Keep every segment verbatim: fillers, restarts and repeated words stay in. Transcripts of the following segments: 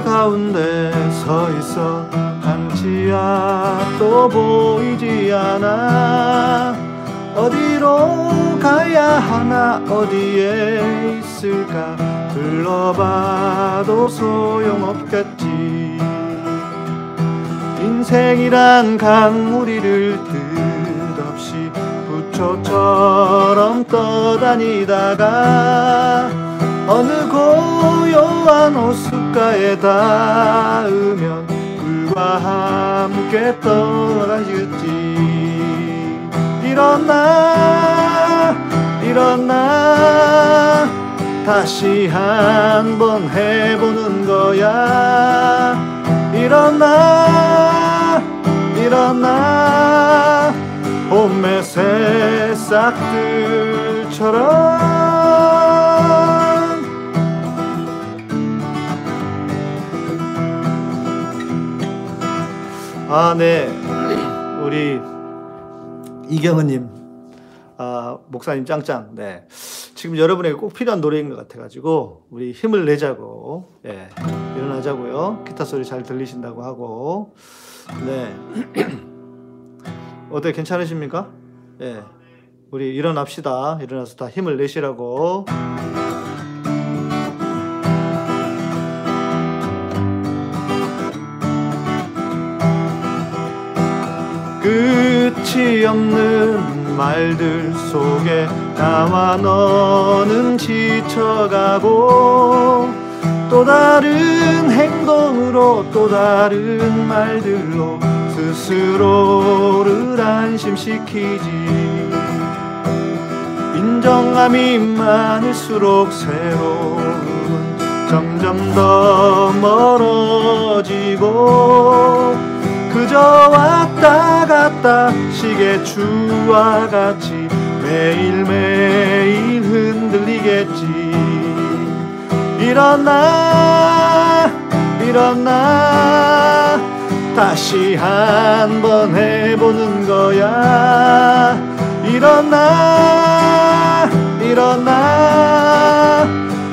내 가운데 서 있어 한 치 앞도 보이지 않아. 어디로 가야 하나 어디에 있을까. 둘러봐도 소용없겠지. 인생이란 강물이를 뜻없이 부처처럼 떠다니다가 어느 고요한 호숫가에 닿으면 물과 함께 떠나겠지. 일어나 일어나 다시 한번 해보는 거야. 일어나 일어나 봄의 새싹들처럼. 아, 네. 우리 이경은님, 아, 목사님 짱짱. 네. 지금 여러분에게 꼭 필요한 노래인 것 같아가지고 우리 힘을 내자고, 예, 일어나자고요. 기타 소리 잘 들리신다고 하고, 네. 어때, 괜찮으십니까? 예, 우리 일어납시다. 일어나서 다 힘을 내시라고. 끝이 없는 말들 속에 나와 너는 지쳐가고, 또 다른 행동으로 또 다른 말들로 스스로를 안심시키지. 인정함이 많을수록 새로운 점점 더 멀어지고, 그저 왔다 갔다 시계추와 같이 매일매일 흔들리겠지. 일어나 일어나 다시 한번 해보는 거야. 일어나 일어나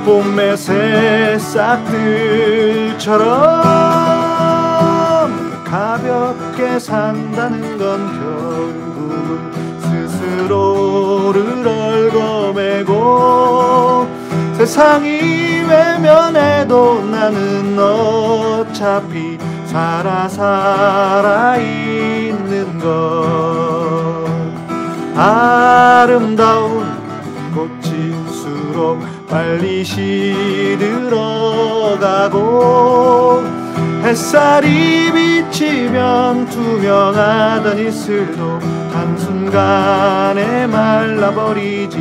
봄의 새싹들처럼. 가볍게 산다는 건 결국은 스스로를 얽어매고, 세상이 외면해도 나는 어차피 살아 살아 있는 것. 아름다운 꽃일수록 빨리 시들어가고, 햇살이 비치면 투명하던 이슬도 한순간에 말라버리지.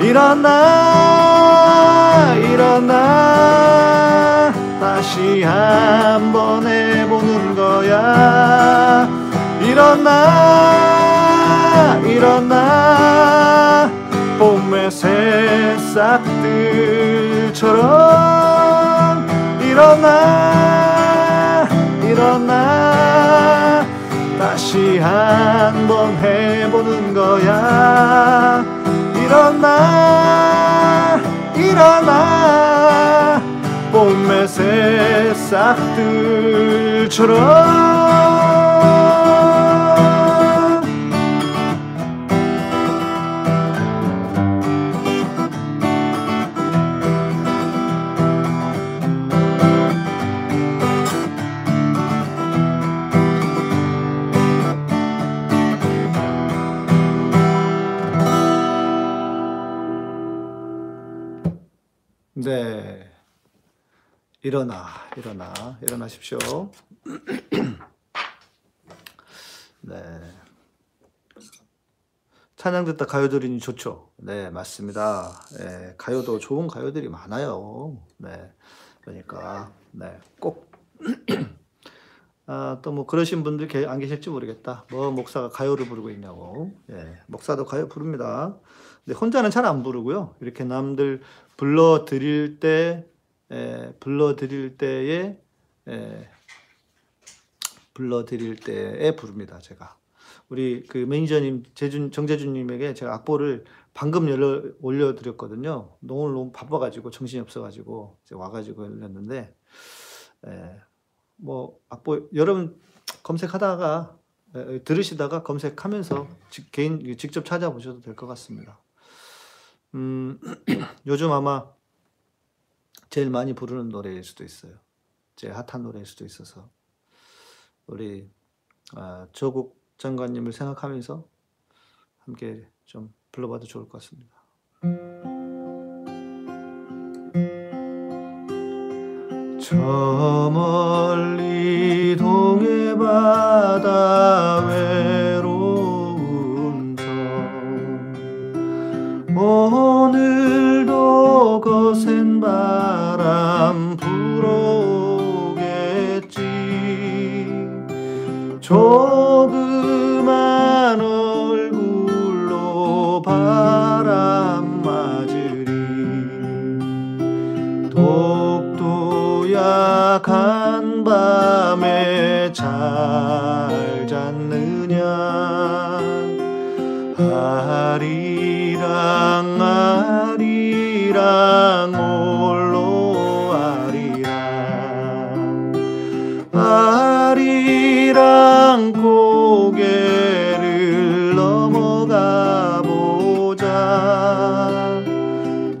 일어나 일어나 다시 한번 해보는 거야. 일어나 일어나 봄의 새싹들처럼. 일어나 일어나 다시 한번 해보는 거야. 일어나 일어나 봄의 새싹들처럼. 네, 일어나 일어나 일어나십시오. 네, 찬양 듣다 가요 들으니 좋죠. 네, 맞습니다. 네, 가요도 좋은 가요들이 많아요. 네, 그러니까 네, 꼭 아, 또 뭐 그러신 분들 안 계실지 모르겠다. 뭐 목사가 가요를 부르고 있냐고. 예, 목사도 가요 부릅니다. 근데 혼자는 잘 안 부르고요. 이렇게 남들 불러 드릴 때, 예, 불러 드릴 때에, 예, 불러 드릴 때에 부릅니다. 제가 우리 그 매니저님 재준, 정재준님에게 제가 악보를 방금 열려, 올려드렸거든요. 오늘 너무 바빠가지고 정신이 없어가지고 이제 와가지고 열렸는데, 예, 뭐 악보 여러분 검색하다가 예, 들으시다가 검색하면서 직, 개인 직접 찾아보셔도 될 것 같습니다. 음, 요즘 아마 제일 많이 부르는 노래일 수도 있어요. 제 핫한 노래일 수도 있어서 우리 아, 조국 장관님을 생각하면서 함께 좀 불러봐도 좋을 것 같습니다. 저 멀리 동해 바다 외로운 섬 오늘도 거센 바람 불어오겠지. 조그만 얼굴로 바람 맞으리. 독도 약한 밤에 잘 잤느냐. 아리랑 아리랑 올로 아리랑 아리랑 고개를 넘어가 보자.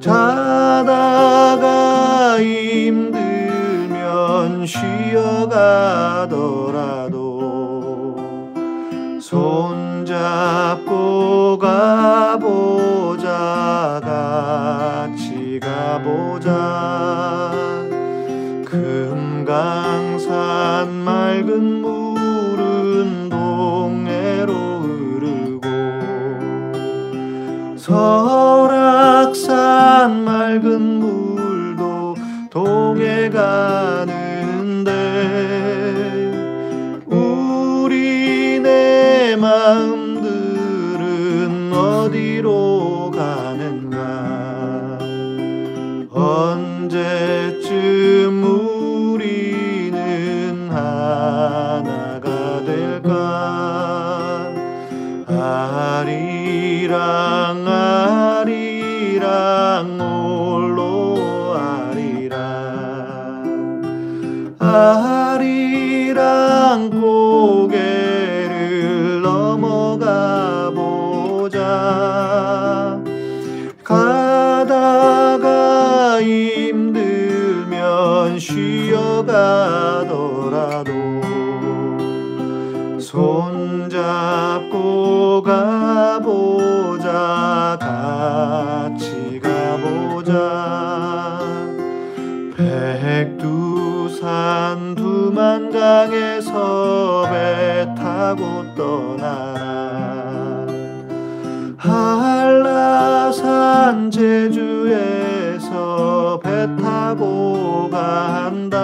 자다가 힘들면 쉬어가더라도 손잡고 가보자. 같이 가보자. 금강산 맑은 물은 동해로 흐르고 설악산 맑은 물도 동해 가는데 우리 내 마음 어디로 가는가. 언제쯤 우리는 하나가 될까. 아리랑 아리랑 올로 아리랑 아리랑 고개를 넘어가 보자. 가다가 힘들면 쉬어가더라도 손잡고 가보자. 같이 가보자. 백두산 두만강에서 배 타고 떠나라. 한라산 제주에서 배 타고 간다.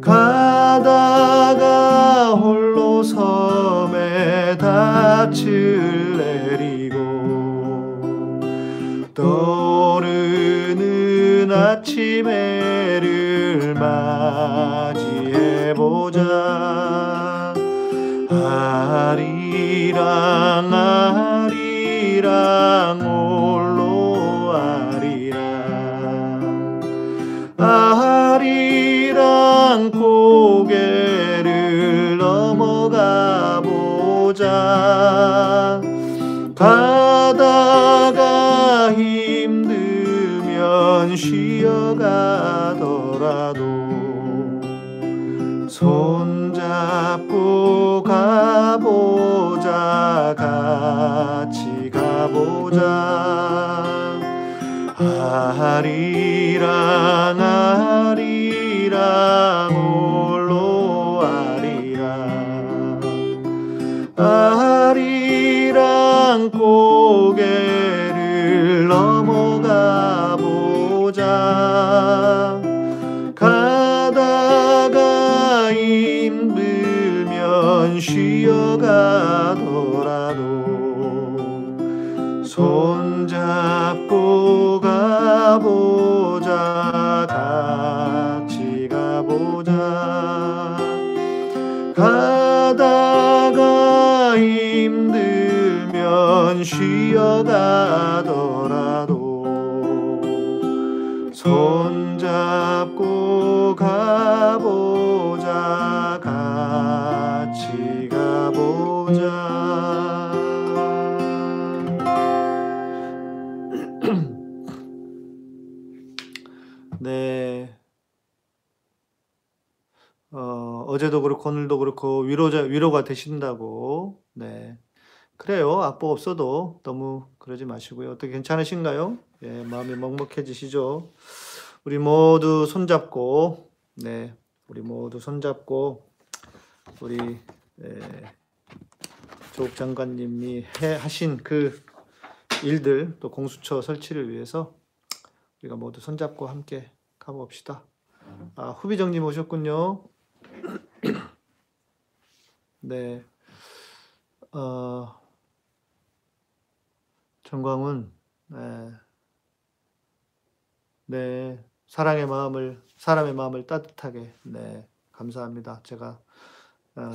가다가 홀로 섬에 닻을 내리고 떠오르는 아침 해를 맞이해보자. 아리 아리랑 아리랑 올로 아리랑 아리랑 고개를 넘어가 보자. 가다가 힘들면 쉬어가더라도 손잡고 가보자. 같이 가보자. 아리랑 아리랑 올로 아리랑 아리랑 고개를 넘어가 보자. 힘들면 쉬어가더라도 손잡고 가보자. 같이 가보자. 가다가 힘들면 쉬어가더라도 손잡고 가보자, 같이 가보자. 네. 어, 어제도 그렇고 오늘도 그렇고 위로자, 위로가 되신다고. 네, 그래요. 악보 없어도 너무 그러지 마시고요. 어떻게 괜찮으신가요? 예, 마음이 먹먹해지시죠? 우리 모두 손잡고, 네, 우리 모두 손잡고 우리 예, 조국 장관님이 해, 하신 그 일들, 또 공수처 설치를 위해서 우리가 모두 손잡고 함께 가봅시다. 아, 후비정님 오셨군요. 네, 어, 정광훈, 네. 네, 사랑의 마음을, 사람의 마음을 따뜻하게, 네, 감사합니다. 제가 어,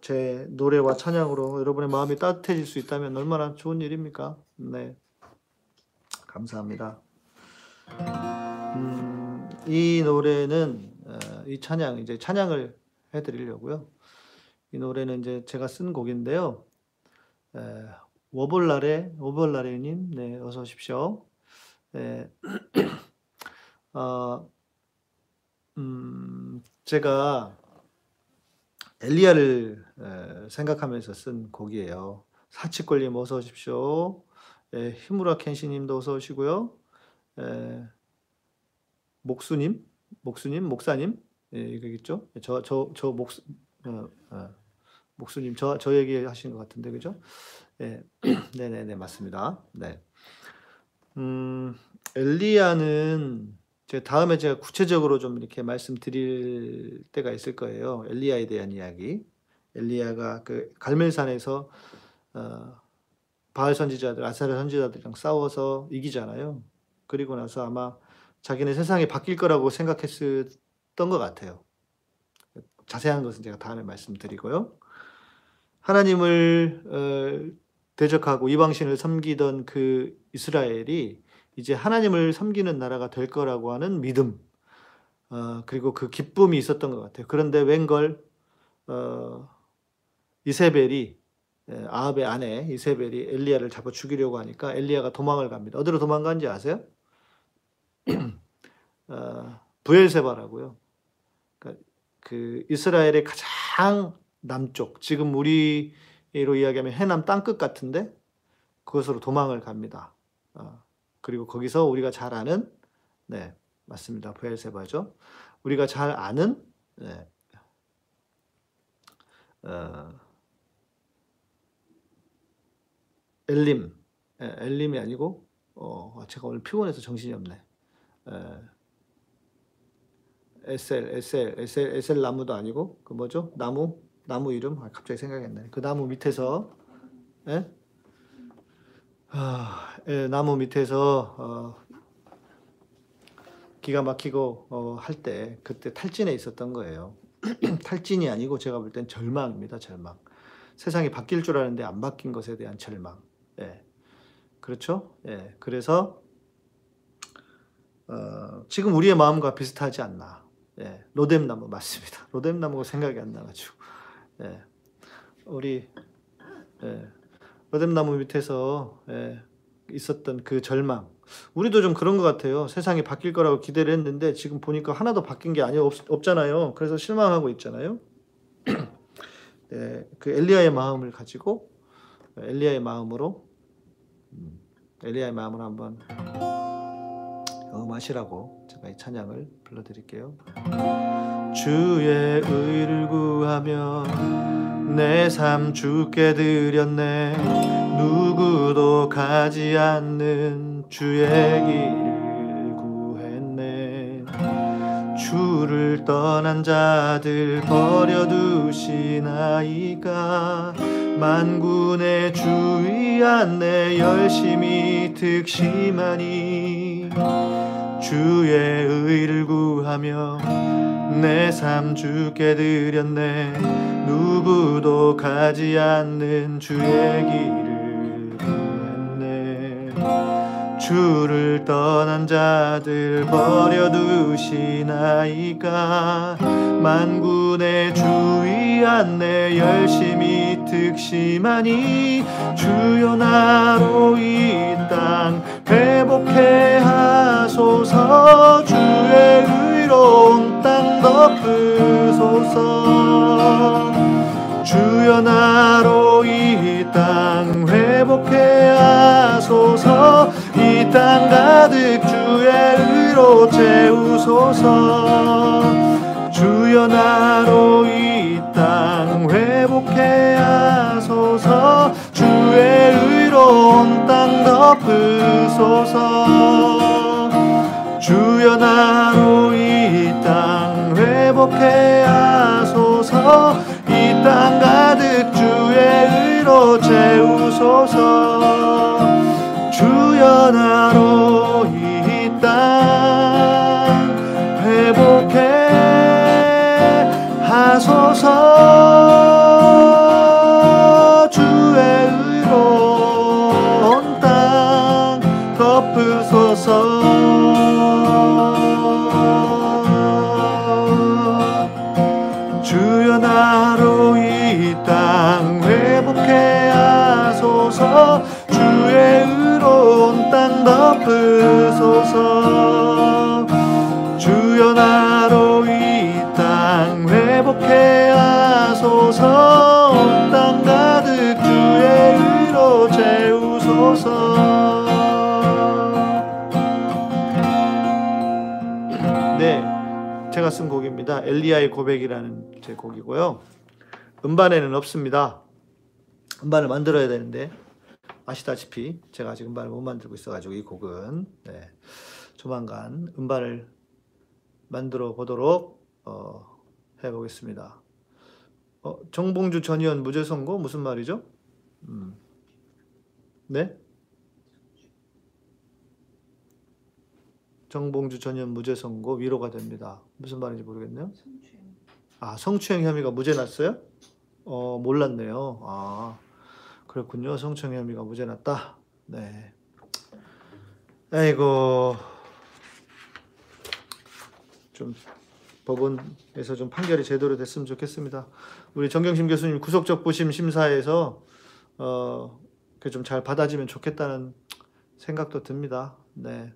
제 노래와 찬양으로 여러분의 마음이 따뜻해질 수 있다면 얼마나 좋은 일입니까? 네, 감사합니다. 음, 이 노래는 어, 이 찬양, 이제 찬양을 해드리려고요. 이 노래는 이제 제가 쓴 곡인데요. 에, 워볼라레, 워볼라레님, 네, 어서 오십시오. 네, 어, 음, 제가 엘리야를 에, 생각하면서 쓴 곡이에요. 사치꼴님 어서 오십시오. 에, 히무라 켄시님도 어서 오시고요. 에, 목수님, 목수님, 목사님, 예, 이거겠죠? 저, 저, 저 목, 어, 어, 목수님, 저, 저 얘기하신 것 같은데, 그죠? 예, 네, 네, 네, 맞습니다. 네, 음, 엘리야는 제 다음에 제가 구체적으로 좀 이렇게 말씀드릴 때가 있을 거예요. 엘리야에 대한 이야기. 엘리야가 그 갈멜산에서 어, 바알 선지자들, 아사랴 선지자들이랑 싸워서 이기잖아요. 그리고 나서 아마 자기네 세상이 바뀔 거라고 생각했을 던 것 같아요. 자세한 것은 제가 다음에 말씀드리고요. 하나님을 대적하고 이방신을 섬기던 그 이스라엘이 이제 하나님을 섬기는 나라가 될 거라고 하는 믿음, 그리고 그 기쁨이 있었던 것 같아요. 그런데 웬걸 이세벨이, 아합의 아내 이세벨이 엘리야를 잡아 죽이려고 하니까 엘리야가 도망을 갑니다. 어디로 도망간지 아세요? 어, 브엘세바라고요. 그러니까 그 이스라엘의 가장 남쪽, 지금 우리로 이야기하면 해남 땅끝 같은데 그것으로 도망을 갑니다. 어, 그리고 거기서 우리가 잘 아는, 네, 맞습니다, 브엘세바죠. 우리가 잘 아는, 네, 어, 엘림, 네, 엘림이 아니고, 어, 제가 오늘 피곤해서 정신이 없네. 에, 에셀, 에셀, 에셀, 에셀 나무도 아니고, 그 뭐죠? 나무? 나무 이름? 아, 갑자기 생각이 안 나네. 그 나무 밑에서, 예? 아, 예, 나무 밑에서, 어, 기가 막히고, 어, 할 때, 그때 탈진에 있었던 거예요. 탈진이 아니고 제가 볼 땐 절망입니다, 절망. 세상이 바뀔 줄 아는데 안 바뀐 것에 대한 절망. 예. 그렇죠? 예. 그래서, 어, 지금 우리의 마음과 비슷하지 않나. 예, 로뎀 나무 맞습니다. 로뎀 나무가 생각이 안 나가지고, 예, 우리, 예, 로뎀 나무 밑에서, 예, 있었던 그 절망. 우리도 좀 그런 것 같아요. 세상이 바뀔 거라고 기대를 했는데 지금 보니까 하나도 바뀐 게 아니 없, 없잖아요. 그래서 실망하고 있잖아요. 예, 그 엘리야의 마음을 가지고, 엘리야의 마음으로, 엘리야의 마음으로 한번 마시라고 제가 이 찬양을 불러드릴게요. 주의 의를 구하며 내 삶 주께 드렸네. 누구도 가지 않는 주의 길을 구했네. 주를 떠난 자들 버려두시나이까. 만군의 주의 안내 열심히 득심하니. 주의 의를 구하며 내 삶 주께 드렸네. 누구도 가지 않는 주의 길을 구했네. 주를 떠난 자들 버려두시나이까. 만군의 주의 안내 열심히 득심하니 주여 나로 이 땅 회복해 하소서. 주의 의로운 땅 덮으소서. 주여 나로 이 땅 회복해 하소서. 이 땅 가득 주의 의로 채우소서. 주여 나로 이 땅 회복해 하소서. 주의 의로운 땅 덮으소서. 주여 나로 이 땅 회복해 하소서. 이 땅 가득 주의 의로 채우소서. 주여 나로 이 땅 회복해 하소서. 주의 의로운 땅 덮으소서. 주여 나로 이 땅 회복해 하소서. 주의 의로운 땅 덮으소서. 주여 나로 이 땅 회복해 하소서. 온 땅 가득 주의 의로 채우소서. 네, 제가 쓴 곡입니다. 엘리야의 고백이라는 제 곡이고요. 음반에는 없습니다. 음반을 만들어야 되는데 아시다시피 제가 아직 음반을 못 만들고 있어가지고 이 곡은 네, 조만간 음반을 만들어 보도록 어, 해보겠습니다. 어, 정봉주 전 의원 무죄 선고 무슨 말이죠? 음. 네? 정봉주 전 의원 무죄 선고 위로가 됩니다. 무슨 말인지 모르겠네요. 성추행. 아, 성추행 혐의가 무죄 났어요? 어, 몰랐네요. 아, 그렇군요. 성추행 혐의가 무죄 났다. 네. 아이고, 좀 법원에서 좀 판결이 제대로 됐으면 좋겠습니다. 우리 정경심 교수님 구속적 부심 심사에서 어, 그 좀 잘 받아지면 좋겠다는 생각도 듭니다. 네,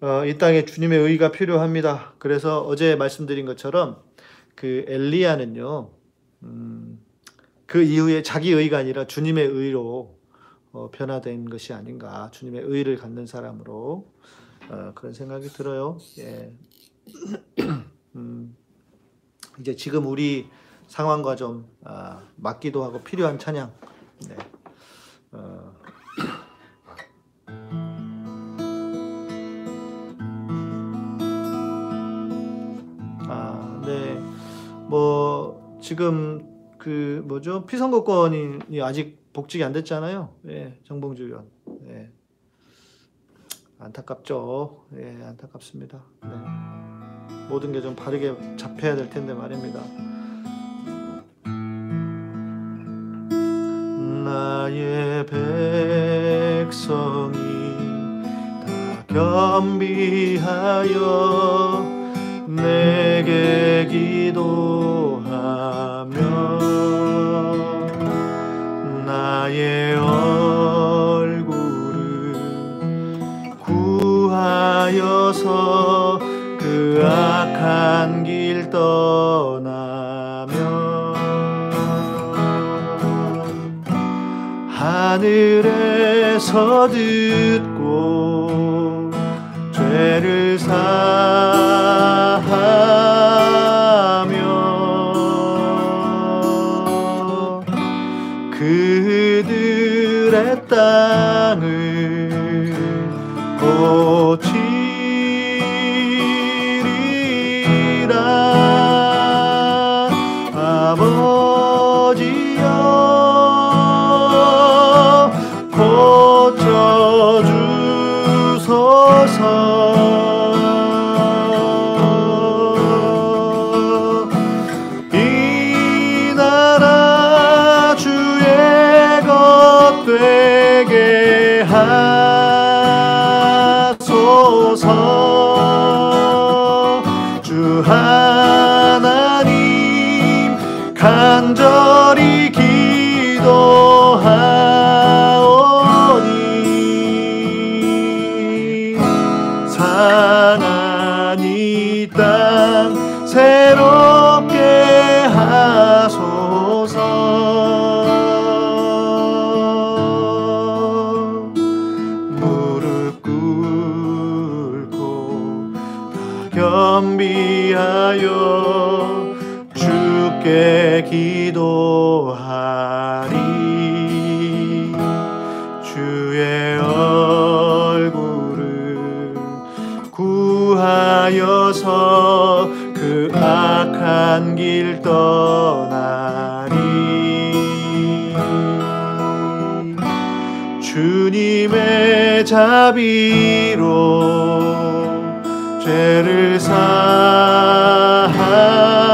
어, 이 땅에 주님의 의가 필요합니다. 그래서 어제 말씀드린 것처럼 그 엘리야는요, 음, 그 이후에 자기 의가 아니라 주님의 의로 어, 변화된 것이 아닌가. 주님의 의를 갖는 사람으로 어, 그런 생각이 들어요. 예. 음, 이제 지금 우리 상황과 좀 아, 맞기도 하고 필요한 찬양. 네. 어. 아, 네. 뭐 지금 그 뭐죠? 피선거권이 아직 복직이 안 됐잖아요. 예, 정봉주 의원. 예. 안타깝죠. 예, 안타깝습니다. 네. 모든 게 좀 바르게 잡혀야 될 텐데 말입니다. 나의 백성이 다 겸비하여 내게 기도하며 나의 얼굴을 구하여서 그 악한 길 떠나며 하늘에서 듣고 죄를 사하며 그들의 땅을 고치 고쳐주소서. 간절히 기도하오니 사나니 땅 새롭게 하소서. 무릎 꿇고 다 겸비하여 주께 기도하리. 주의 얼굴을 구하여서 그 악한 길 떠나리. 주님의 자비로 죄를 사하리.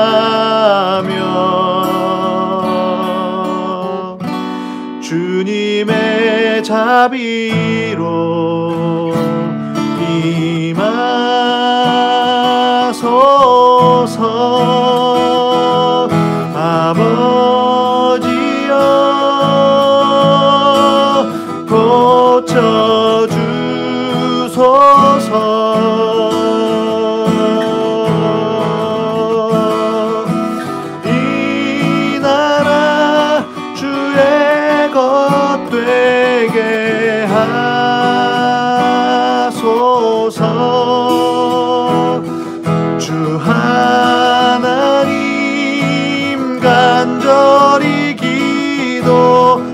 주님의 자비로 임하소서. 아버지여 고쳐주소서.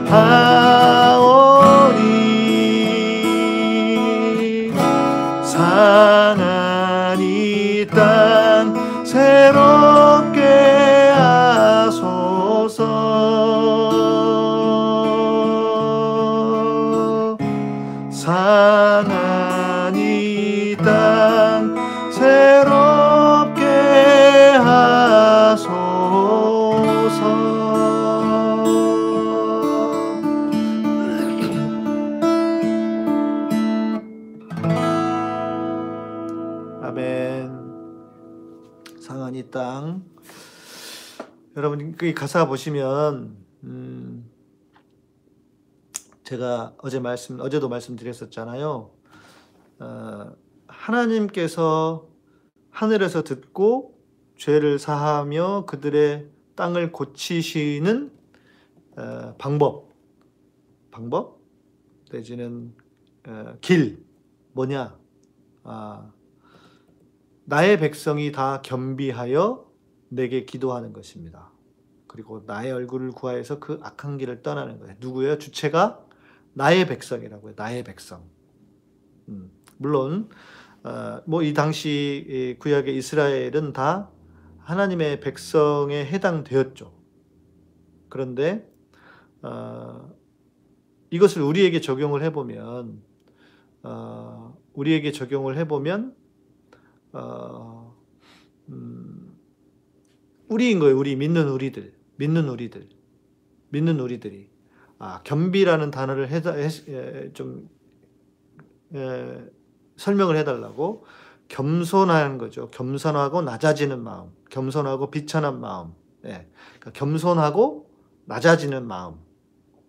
하오니 사나니 땅 새롭게 하소서. 사나니 땅 새롭게 하소서. 땅. 여러분 이 가사 보시면 음 제가 어제 말씀 어제도 말씀드렸었잖아요. 어 하나님께서 하늘에서 듣고 죄를 사하며 그들의 땅을 고치시는 어 방법 방법 내지는 어 길 뭐냐? 아 나의 백성이 다 겸비하여 내게 기도하는 것입니다. 그리고 나의 얼굴을 구하여서 그 악한 길을 떠나는 거예요. 누구예요? 주체가 나의 백성이라고요. 나의 백성. 음, 물론 어, 뭐 이 당시 구약의 이스라엘은 다 하나님의 백성에 해당되었죠. 그런데 어, 이것을 우리에게 적용을 해보면 어, 우리에게 적용을 해보면 어, 음, 우리인 거예요. 우리 믿는 우리들, 믿는 우리들, 믿는 우리들이 아 겸비라는 단어를 해다, 해, 에, 좀 에, 설명을 해달라고 겸손한 거죠. 겸손하고 낮아지는 마음, 겸손하고 비천한 마음, 예, 그러니까 겸손하고 낮아지는 마음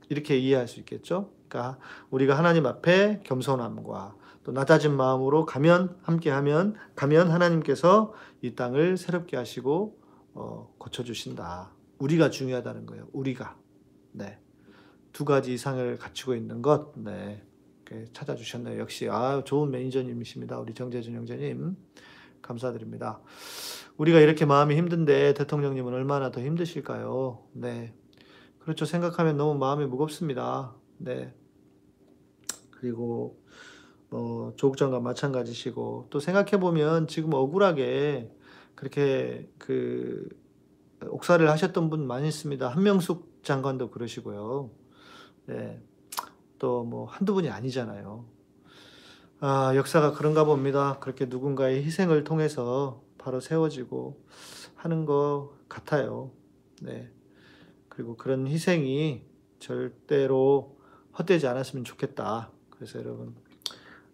이렇게 이해할 수 있겠죠. 그러니까 우리가 하나님 앞에 겸손함과 또 낮아진 마음으로 가면 함께하면 가면 하나님께서 이 땅을 새롭게 하시고 어, 고쳐주신다. 우리가 중요하다는 거예요. 우리가 네. 두 가지 이상을 갖추고 있는 것 네. 찾아주셨네요. 역시 아 좋은 매니저님이십니다. 우리 정재준 형제님 감사드립니다. 우리가 이렇게 마음이 힘든데 대통령님은 얼마나 더 힘드실까요? 네, 그렇죠. 생각하면 너무 마음이 무겁습니다. 네, 그리고 어, 조국 장관 마찬가지시고 또 생각해보면 지금 억울하게 그렇게 그 옥살이를 하셨던 분 많이 있습니다. 한명숙 장관도 그러시고요. 네. 또 뭐 한두 분이 아니잖아요. 아, 역사가 그런가 봅니다. 그렇게 누군가의 희생을 통해서 바로 세워지고 하는 것 같아요. 네. 그리고 그런 희생이 절대로 헛되지 않았으면 좋겠다. 그래서 여러분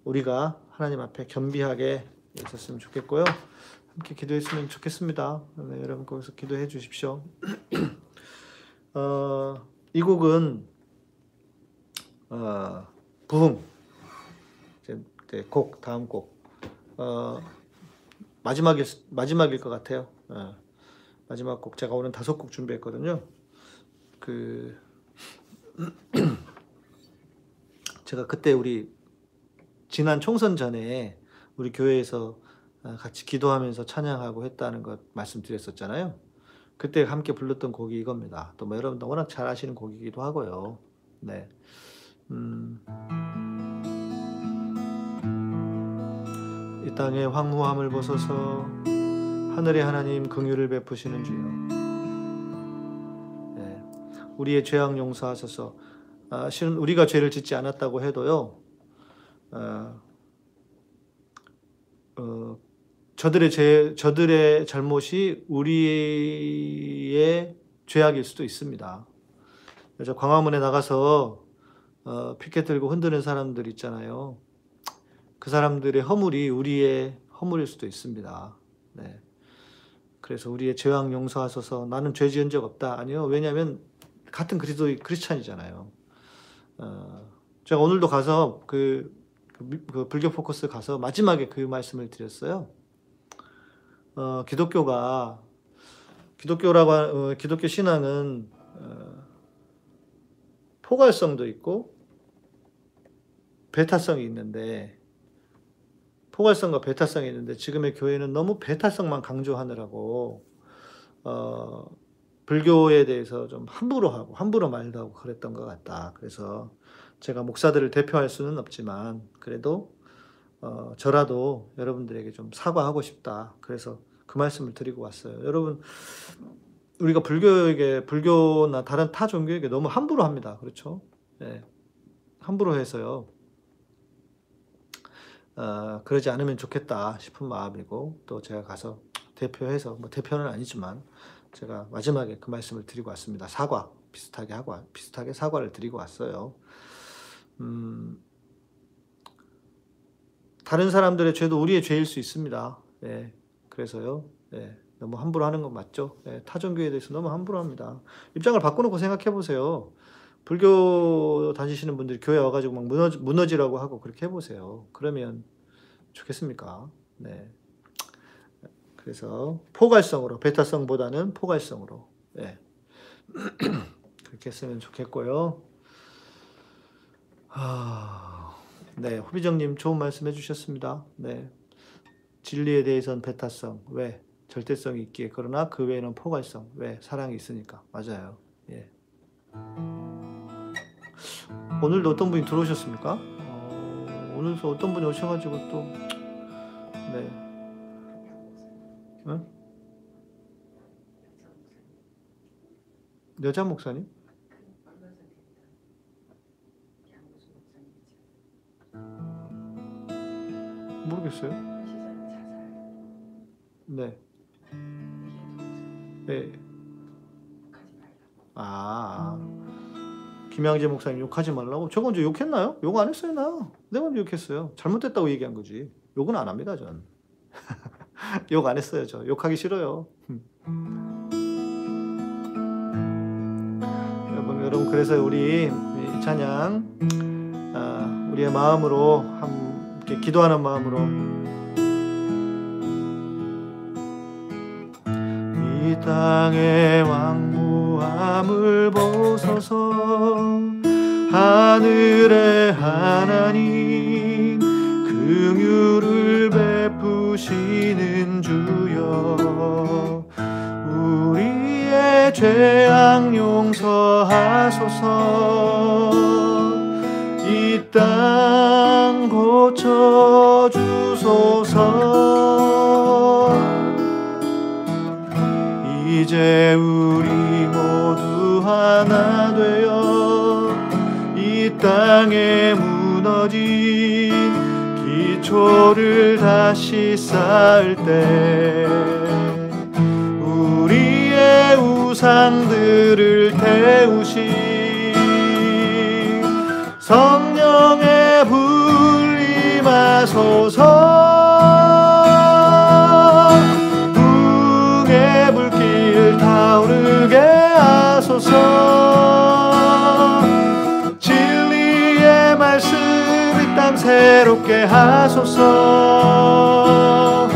우리가 하나님 앞에 겸비하게 있었으면 좋겠고요. 함께 기도했으면 좋겠습니다. 네, 여러분 거기서 기도해 주십시오. 어, 이 곡은 어, 부흥 이제, 네, 곡 다음 곡 어, 마지막일 마지막일 것 같아요. 어, 마지막 곡 제가 오늘 다섯 곡 준비했거든요. 그 제가 그때 우리 지난 총선 전에 우리 교회에서 같이 기도하면서 찬양하고 했다는 것 말씀드렸었잖아요. 그때 함께 불렀던 곡이 이겁니다. 또 뭐 여러분도 워낙 잘 아시는 곡이기도 하고요. 네. 음... 이 땅의 황무함을 보소서. 하늘의 하나님 긍휼을 베푸시는 주여. 네. 우리의 죄악 용서하소서. 아, 실은 우리가 죄를 짓지 않았다고 해도요. 어, 어, 저들의 죄, 저들의 잘못이 우리의 죄악일 수도 있습니다. 그래서 광화문에 나가서 어, 피켓 들고 흔드는 사람들 있잖아요. 그 사람들의 허물이 우리의 허물일 수도 있습니다. 네. 그래서 우리의 죄악 용서하소서. 나는 죄 지은 적 없다. 아니요. 왜냐하면 같은 그리스도 크리스찬이잖아요. 어, 제가 오늘도 가서 그 그 불교 포커스 가서 마지막에 그 말씀을 드렸어요. 어, 기독교가 기독교라고 어, 기독교 신앙은 어, 포괄성도 있고 배타성이 있는데 포괄성과 배타성이 있는데 지금의 교회는 너무 배타성만 강조하느라고 어, 불교에 대해서 좀 함부로 하고 함부로 말도 하고 그랬던 것 같다. 그래서 제가 목사들을 대표할 수는 없지만 그래도 어, 저라도 여러분들에게 좀 사과하고 싶다. 그래서 그 말씀을 드리고 왔어요. 여러분 우리가 불교에게 불교나 다른 타 종교에게 너무 함부로 합니다. 그렇죠? 네. 함부로 해서요. 어, 그러지 않으면 좋겠다 싶은 마음이고 또 제가 가서 대표해서 뭐 대표는 아니지만 제가 마지막에 그 말씀을 드리고 왔습니다. 사과 비슷하게 하고 비슷하게 사과를 드리고 왔어요. 음, 다른 사람들의 죄도 우리의 죄일 수 있습니다. 예, 그래서요. 예, 너무 함부로 하는 건 맞죠. 예, 타종교에 대해서 너무 함부로 합니다. 입장을 바꿔놓고 생각해보세요. 불교 다니시는 분들이 교회 와가지고 막 무너지, 무너지라고 하고 그렇게 해보세요. 그러면 좋겠습니까? 네. 그래서 포괄성으로, 배타성보다는 포괄성으로 예. 그렇게 했으면 좋겠고요. 아, 네, 후비정님 좋은 말씀 해주셨습니다. 네, 진리에 대해서는 배타성, 왜? 절대성이 있기에 그러나 그 외에는 포괄성, 왜? 사랑이 있으니까. 맞아요. 예. 오늘도 어떤 분이 들어오셨습니까? 어, 오늘도 어떤 분이 오셔가지고 또 네, 응? 여자 목사님? 모르겠어요. 네. 네. 아, 김양재 목사님 욕하지 말라고? 저거 언제 욕했나요? 욕 안 했어요, 나. 내가 언제 욕했어요? 잘못됐다고 얘기한 거지. 욕은 안 합니다, 전. 욕 안 했어요, 저. 욕하기 싫어요. 여러분, 여러분 그래서 우리 이 찬양 아, 우리의 마음으로 한. 기도하는 마음으로 이 땅의 왕무함을 보소서. 하늘의 하나님 긍휼을 베푸시는 주여. 우리의 죄악 용서하소서. 이 땅 고쳐주소서. 이제 우리 모두 하나 되어 이 땅에 무너진 기초를 다시 쌓을 때 우리의 우상들을 태우시 성령의 불 임하소서. 새롭게 하소서.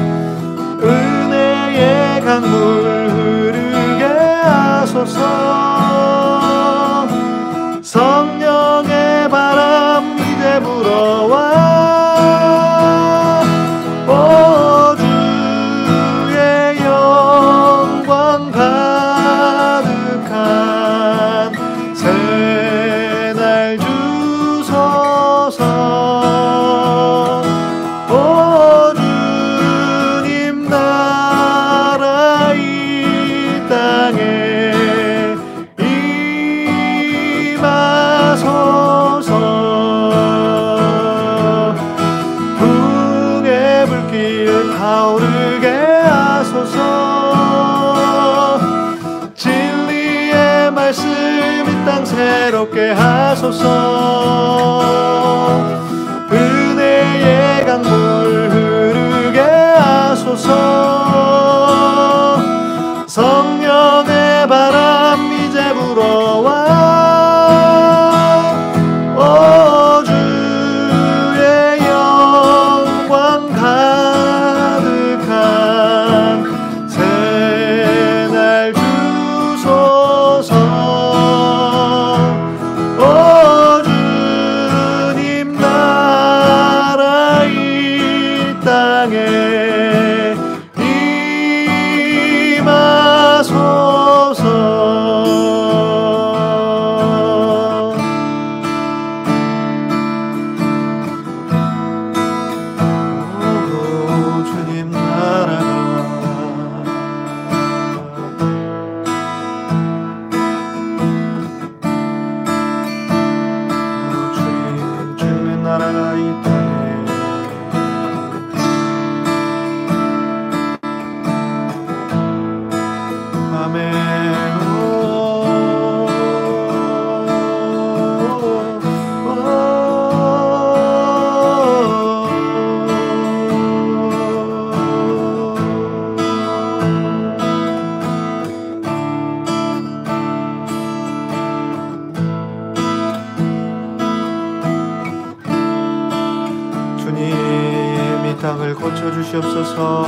은혜의 강물 흐르게 하소서. 성령의 바람 이제 불어와 오 주의 영광 가득한 새날 주소서. 새롭게 하소서. 은혜의 강물 흐르게 하소서. 성령의 바람 이제 불어와 오 주의 영광 가득한 새날 주소서. 땅을 고쳐주시옵소서.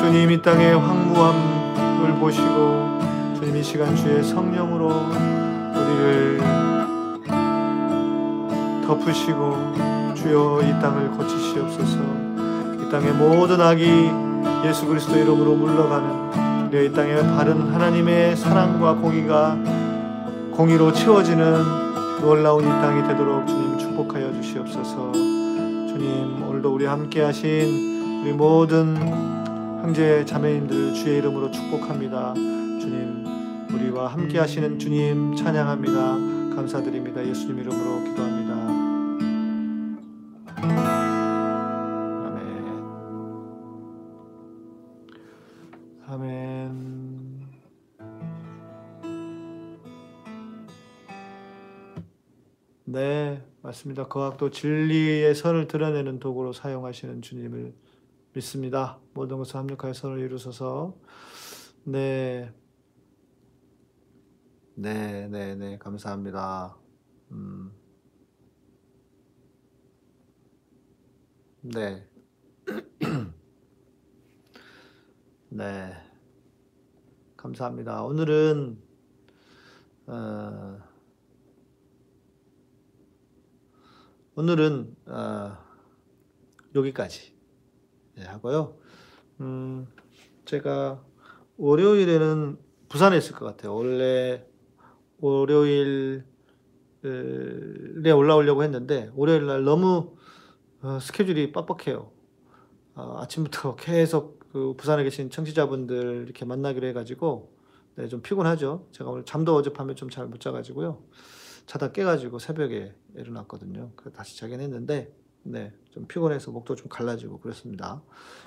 주님 이 땅의 황무함을 보시고 주님 이 시간 주의 성령으로 우리를 덮으시고 주여 이 땅을 고치시옵소서. 이 땅의 모든 악이 예수 그리스도 이름으로 물러가는 우리의 땅의 바른 하나님의 사랑과 공의가 공의로 채워지는 놀라운 이 땅이 되도록 주님 축복하여 주시옵소서. 주님 오늘도 우리 함께 하신 우리 모든 형제 자매님들 주의 이름으로 축복합니다. 주님 우리와 함께 하시는 주님 찬양합니다. 감사드립니다. 예수님 이름으로 기도합니다. 아멘. 아멘. 네, 맞습니다. 그 학도 진리의 선을 드러내는 도구로 사용하시는 주님을 믿습니다. 모든 것을 합력하여 선을 이루소서. 네, 네, 네, 네, 감사합니다. 음, 네, 네, 감사합니다. 오늘은 어. 오늘은 어, 여기까지 네, 하고요. 음, 제가 월요일에는 부산에 있을 것 같아요. 원래 월요일에 올라오려고 했는데 월요일날 너무 어, 스케줄이 빡빡해요. 어, 아침부터 계속 그 부산에 계신 청취자분들 이렇게 만나기로 해가지고 네, 좀 피곤하죠. 제가 오늘 잠도 어젯밤에 좀 잘 못 자가지고요. 자다 깨가지고 새벽에 일어났거든요. 그래서 다시 자긴 했는데, 네, 좀 피곤해서 목도 좀 갈라지고 그랬습니다.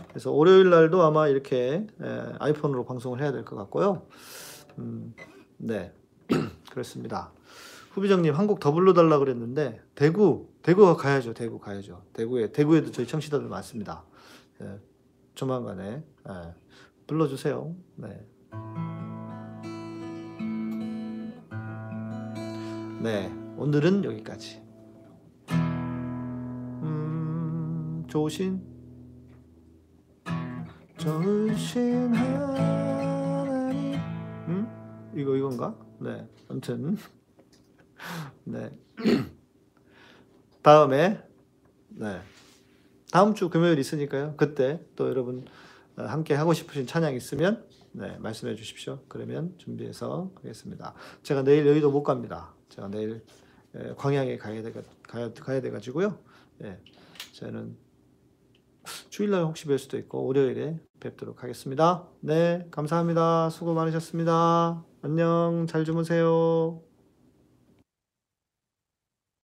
그래서 월요일 날도 아마 이렇게 에, 아이폰으로 방송을 해야 될 것 같고요. 음, 네, 그렇습니다. 후비정님 한곡 더 불러달라 그랬는데 대구, 대구 가야죠, 대구 가야죠. 대구에 대구에도 저희 청취자들 많습니다. 예, 조만간에 예, 불러주세요. 네. 네, 오늘은 여기까지. 조신 전신 하나님 응? 이거 이건가? 네 아무튼 네 다음에 네 다음 주 금요일 있으니까요. 그때 또 여러분 함께 하고 싶으신 찬양 있으면 네 말씀해 주십시오. 그러면 준비해서 하겠습니다. 제가 내일 여의도 못 갑니다. 제가 내일 광양에 가야 돼 가야, 가야 돼 가지고요. 네, 저는 주일날 혹시 뵐 수도 있고 월요일에 뵙도록 하겠습니다. 네, 감사합니다. 수고 많으셨습니다. 안녕, 잘 주무세요.